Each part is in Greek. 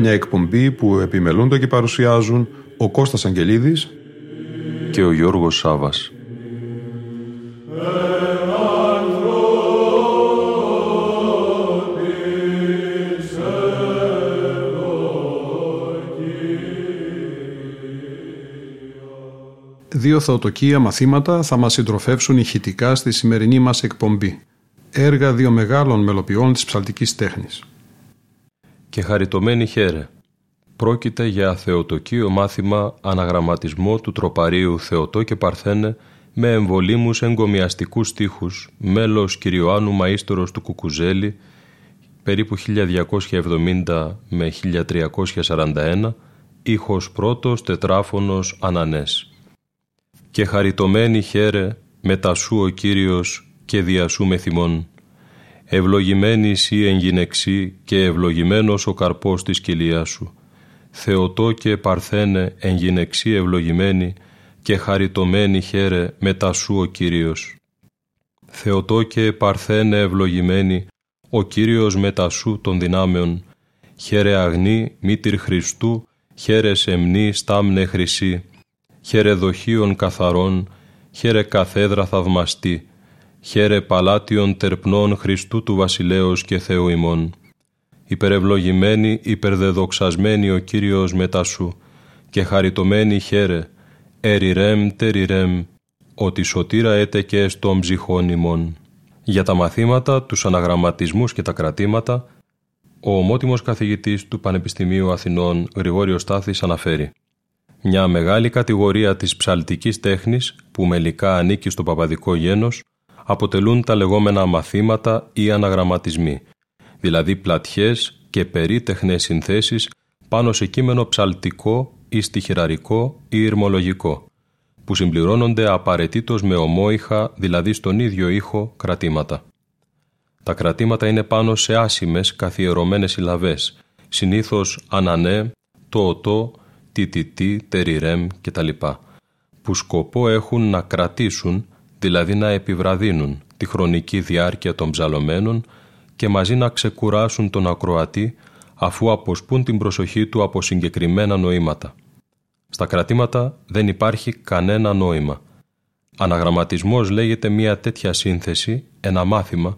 Μια εκπομπή που επιμελούνται και παρουσιάζουν ο Κώστας Αγγελίδης και ο Γιώργος Σάβας. Δύο θεοτοκία μαθήματα θα μας συντροφεύσουν ηχητικά στη σημερινή μας εκπομπή. Έργα δύο μεγάλων μελοποιών της ψαλτικής τέχνης. Και χαριτωμένη χαίρε. Πρόκειται για θεοτοκείο μάθημα αναγραμματισμό του τροπαρίου Θεοτό και Παρθένε με εμβολύμους εγκομιαστικούς στίχους, μέλος Κυριοάνου Μαΐστορος του Κουκουζέλη, περίπου 1270 με 1341, ήχος πρώτος τετράφωνος ανανές. Και χαριτωμένη χαίρε, μετασού ο Κύριος και διασού με θυμών. Ευλογημένη σύ εν γυνεξή και ευλογημένος ο καρπός της κοιλίας σου. Θεοτό και Παρθένε εν γυνεξή ευλογημένη και χαριτωμένη χαίρε, μετασού ο Κύριος. Θεοτό και Παρθένε ευλογημένη, ο Κύριος μετασού των δυνάμεων. Χαίρε αγνή μήτηρ Χριστού, χαίρε σεμνή στάμνε χρυσή. Χαίρε δοχείων καθαρών, χαίρε καθέδρα θαυμαστή, χαίρε παλάτιων τερπνών Χριστού του Βασιλέως και Θεού ημών. Υπερευλογημένη, υπερδεδοξασμένη ο Κύριος μετασού, και χαριτωμένη χαίρε, εριρέμ τεριρέμ, ότι σωτήρα έτεκε στον ψυχών ημών. Για τα μαθήματα, τους αναγραμματισμούς και τα κρατήματα, ο ομότιμος καθηγητής του Πανεπιστημίου Αθηνών Γρηγόριος Στάθης αναφέρει: μια μεγάλη κατηγορία της ψαλτικής τέχνης, που μελικά ανήκει στο παπαδικό γένος, αποτελούν τα λεγόμενα μαθήματα ή αναγραμματισμοί, δηλαδή πλατιές και περίτεχνες συνθέσεις πάνω σε κείμενο ψαλτικό ή στιχηραρικό ή ηρμολογικό, που συμπληρώνονται απαραίτητος με ομόηχα, δηλαδή στον ίδιο ήχο, κρατήματα. Τα κρατήματα είναι πάνω σε άσημες καθιερωμένες συλλαβές, συνήθως ανανέ, το-οτό, τι-τι-τι, τεριρέμ κτλ, που σκοπό έχουν να κρατήσουν, δηλαδή να επιβραδύνουν τη χρονική διάρκεια των ψαλωμένων και μαζί να ξεκουράσουν τον ακροατή, αφού αποσπούν την προσοχή του από συγκεκριμένα νοήματα. Στα κρατήματα δεν υπάρχει κανένα νόημα. Αναγραμματισμός λέγεται μια τέτοια σύνθεση, ένα μάθημα,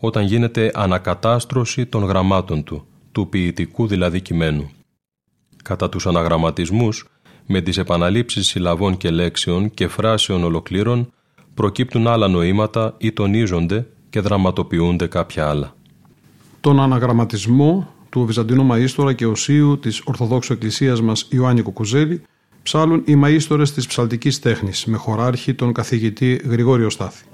όταν γίνεται ανακατάστρωση των γραμμάτων του, του ποιητικού δηλαδή κειμένου. Κατά τους αναγραμματισμούς, με τις επαναλήψεις συλλαβών και λέξεων και φράσεων ολοκλήρων, προκύπτουν άλλα νοήματα ή τονίζονται και δραματοποιούνται κάποια άλλα. Τον αναγραμματισμό του Βυζαντινού Μαΐστορα και οσίου της Ορθοδόξου Εκκλησίας μας Ιωάννη Κουκουζέλη ψάλουν οι Μαΐστορες της ψαλτικής τέχνης με χωράρχη τον καθηγητή Γρηγόριο Στάθη.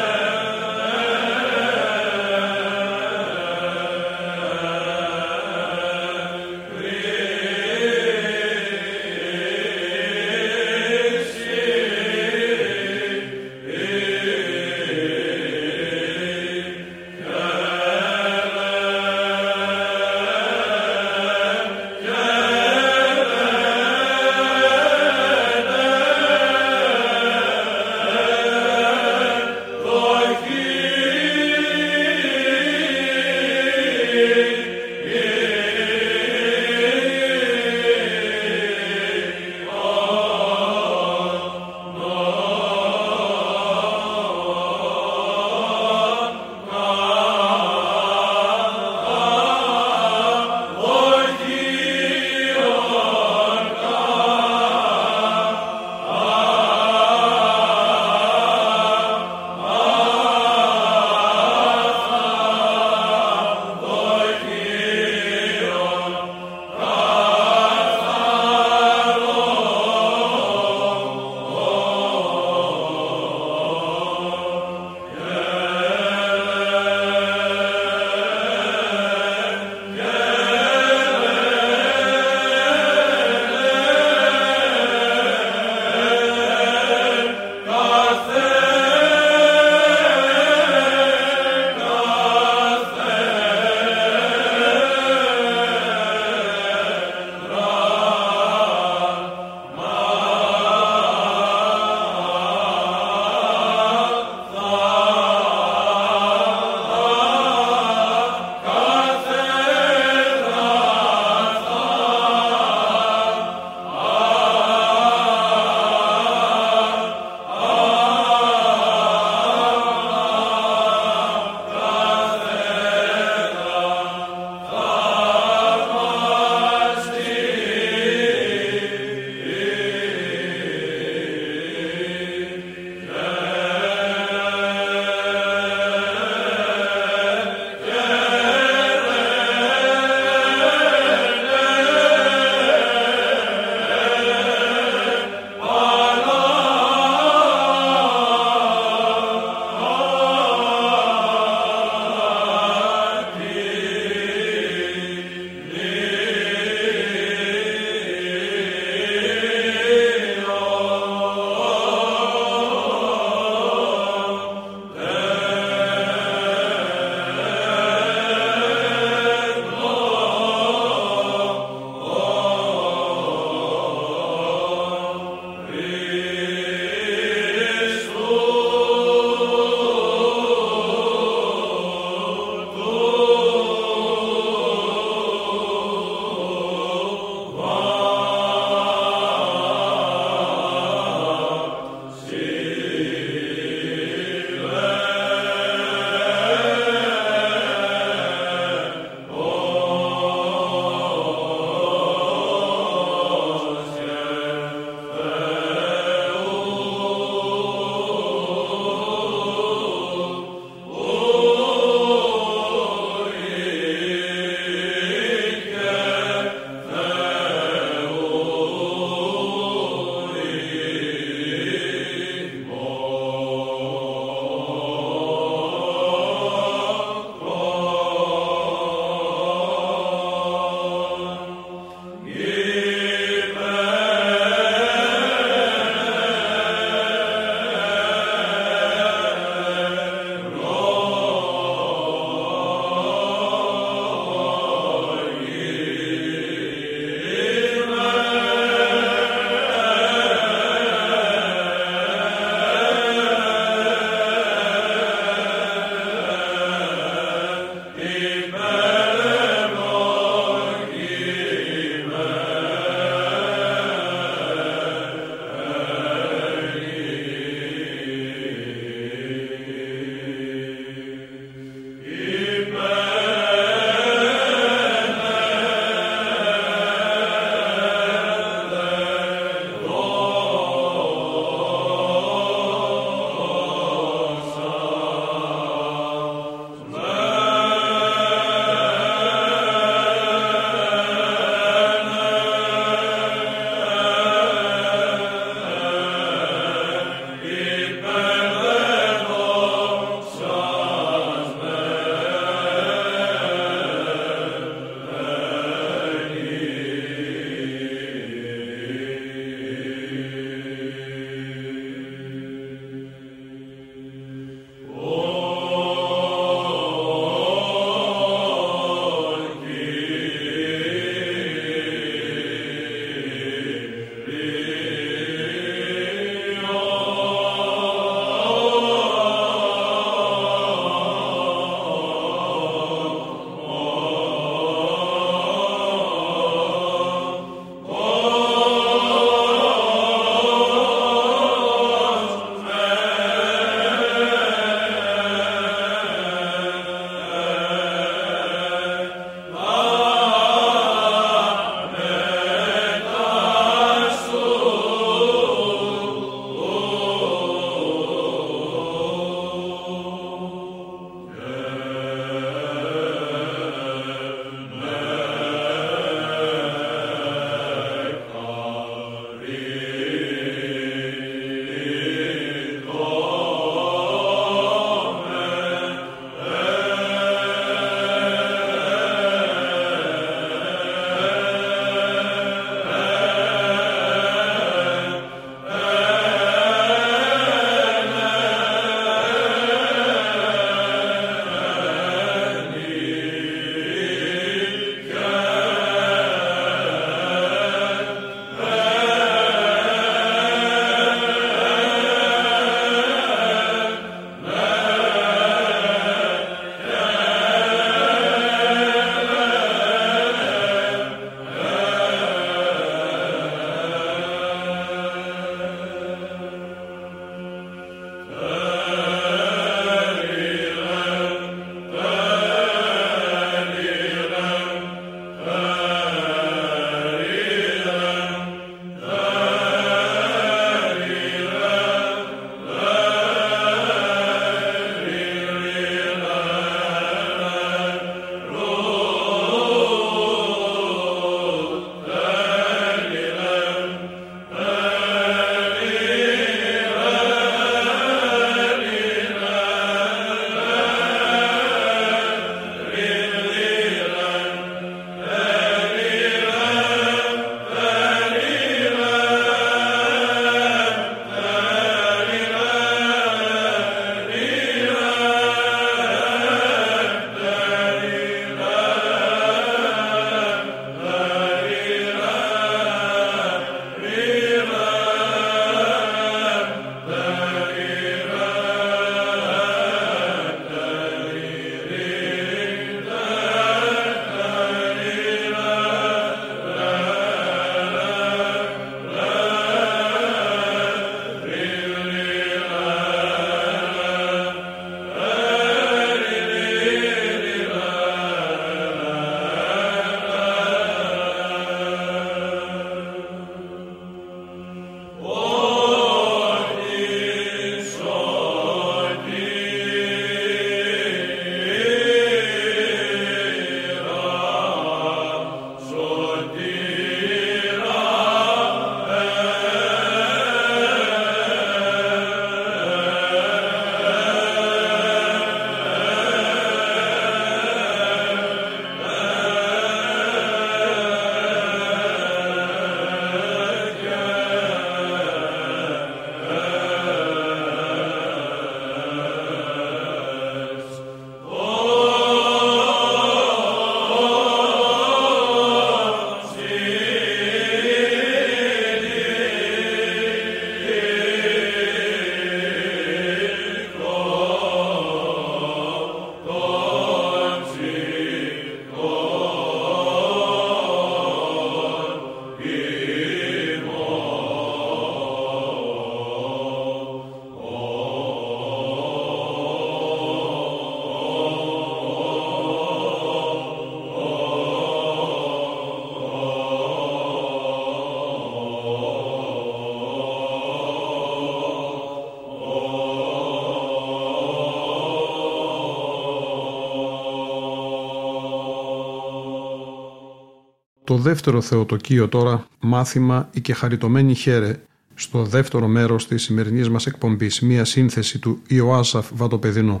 το δεύτερο θεοτοκείο τώρα, μάθημα «Η και χαριτωμένη χαίρε», στο δεύτερο μέρος της σημερινής μας εκπομπής, μία σύνθεση του Ιωάσαφ Βατοπεδινού.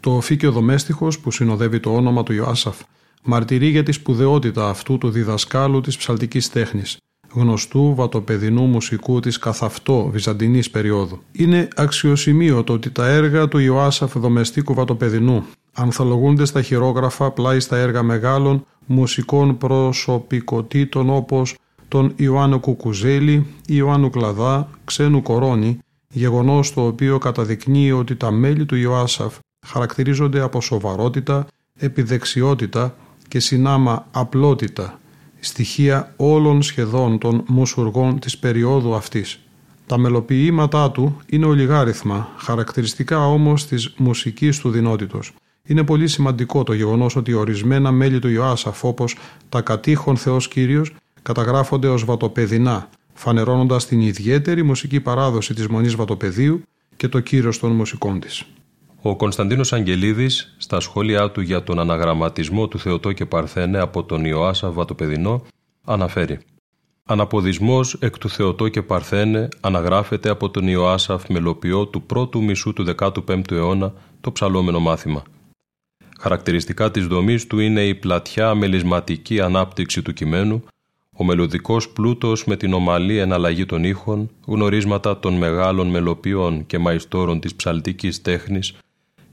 Το φύκιο δομέστιχος που συνοδεύει το όνομα του Ιωάσαφ μαρτυρεί για τη σπουδαιότητα αυτού του διδασκάλου της ψαλτικής τέχνης, γνωστού βατοπεδινού μουσικού της καθαυτό βυζαντινής περίοδου. Είναι αξιοσημείωτο ότι τα έργα του Ιωάσαφ Δομεστίκου Βατοπεδινού ανθαλογούνται στα χειρόγραφα πλάι στα έργα μεγάλων μουσικών προσωπικότητων όπως τον Ιωάννη Κουκουζέλη, Ιωάννου Κλαδά, Ξένου Κορώνη, γεγονός το οποίο καταδεικνύει ότι τα μέλη του Ιωάσαφ χαρακτηρίζονται από σοβαρότητα, επιδεξιότητα και συνάμα απλότητα, στοιχεία όλων σχεδόν των μουσουργών της περίοδου αυτής. Τα μελοποιήματά του είναι ολιγάριθμα, χαρακτηριστικά όμως της μουσικής του δεινότητος. Είναι πολύ σημαντικό το γεγονός ότι ορισμένα μέλη του Ιωάσαφ, όπως τα κατήχων Θεός Κύριος, καταγράφονται ως βατοπεδινά, φανερώνοντας την ιδιαίτερη μουσική παράδοση της Μονής Βατοπεδίου και το κύρος των μουσικών της. Ο Κωνσταντίνος Αγγελίδης, στα σχόλιά του για τον αναγραμματισμό του Θεοτό και Παρθένε από τον Ιωάσαφ Βατοπεδινό, αναφέρει: «Αναποδισμός εκ του Θεοτό και Παρθένε αναγράφεται από τον Ιωάσαφ μελοποιό του πρώτου μισού του 15ου αιώνα το ψαλόμενο μάθημα. Χαρακτηριστικά της δομής του είναι η πλατιά μελισματική ανάπτυξη του κειμένου, ο μελωδικός πλούτος με την ομαλή εναλλαγή των ήχων, γνωρίσματα των μεγάλων μελοποιών και μαϊστόρων της ψαλτικής τέχνης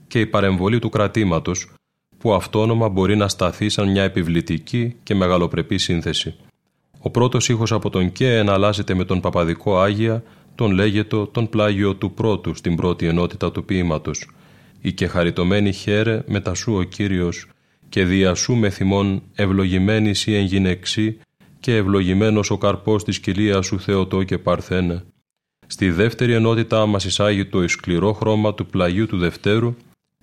και η παρεμβολή του κρατήματος, που αυτόνομα μπορεί να σταθεί σαν μια επιβλητική και μεγαλοπρεπή σύνθεση. Ο πρώτος ήχος από τον «και» εναλλάσσεται με τον παπαδικό «άγια», τον «λέγετο», τον πλάγιο του πρώτου στην πρώτη ενότητα του ποίηματος. «Η και χαριτωμένη χαίρε μετά σου ο Κύριος και δια σου με θυμών ευλογημένης η εν γυναιξή και ευλογημένος ο καρπός της κοιλίας σου Θεοτό και Παρθένε». Στη δεύτερη ενότητα μας εισάγει το ισκληρό χρώμα του πλαγιού του δευτέρου,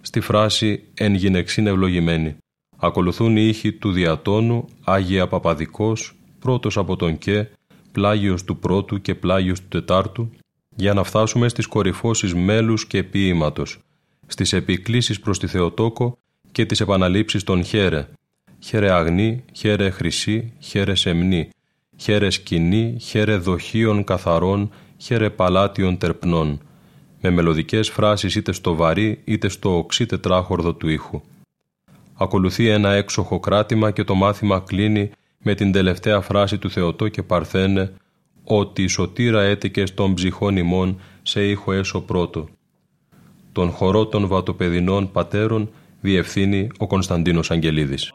στη φράση «εν γυναιξήν ευλογημένη». Ακολουθούν οι ήχοι του διατόνου «Άγια Παπαδικός», πρώτος από τον «και», πλάγιος του πρώτου και πλάγιος του τετάρτου, για να φτάσουμε στις κορυφώσεις μέλους και ποίηματος, στις επικλήσεις προς τη Θεοτόκο και τις επαναλήψεις των «χαίρε». «Χαίρε αγνή, χαίρε χρυσή, χαίρε σεμνή, χαίρε σκηνή, χαίρε δοχείων καθαρών, χαίρε παλάτιων τερπνών», με μελωδικές φράσεις είτε στο βαρύ είτε στο οξύ τετράχορδο του ήχου. Ακολουθεί ένα έξοχο κράτημα και το μάθημα κλείνει με την τελευταία φράση του Θεοτό και Παρθένε «Ότι η σωτήρα έτικες των ψυχών ημών σε ήχο έσω πρώτο». Τον χορό των βατοπεδινών πατέρων διευθύνει ο Κωνσταντίνος Αγγελίδης.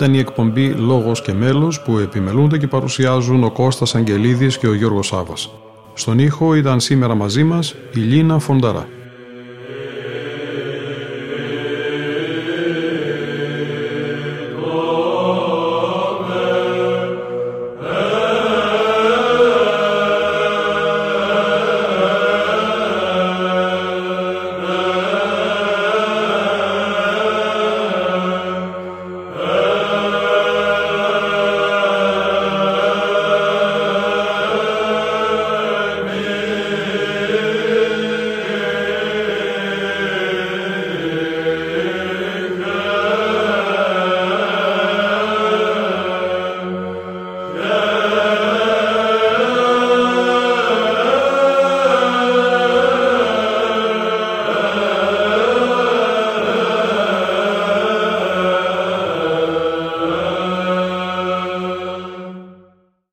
ήταν η εκπομπή «Λόγος και μέλος» που επιμελούνται και παρουσιάζουν ο Κώστας Αγγελίδης και ο Γιώργος Σάβας. Στον ήχο ήταν σήμερα μαζί μας η Λίνα Φονταρά.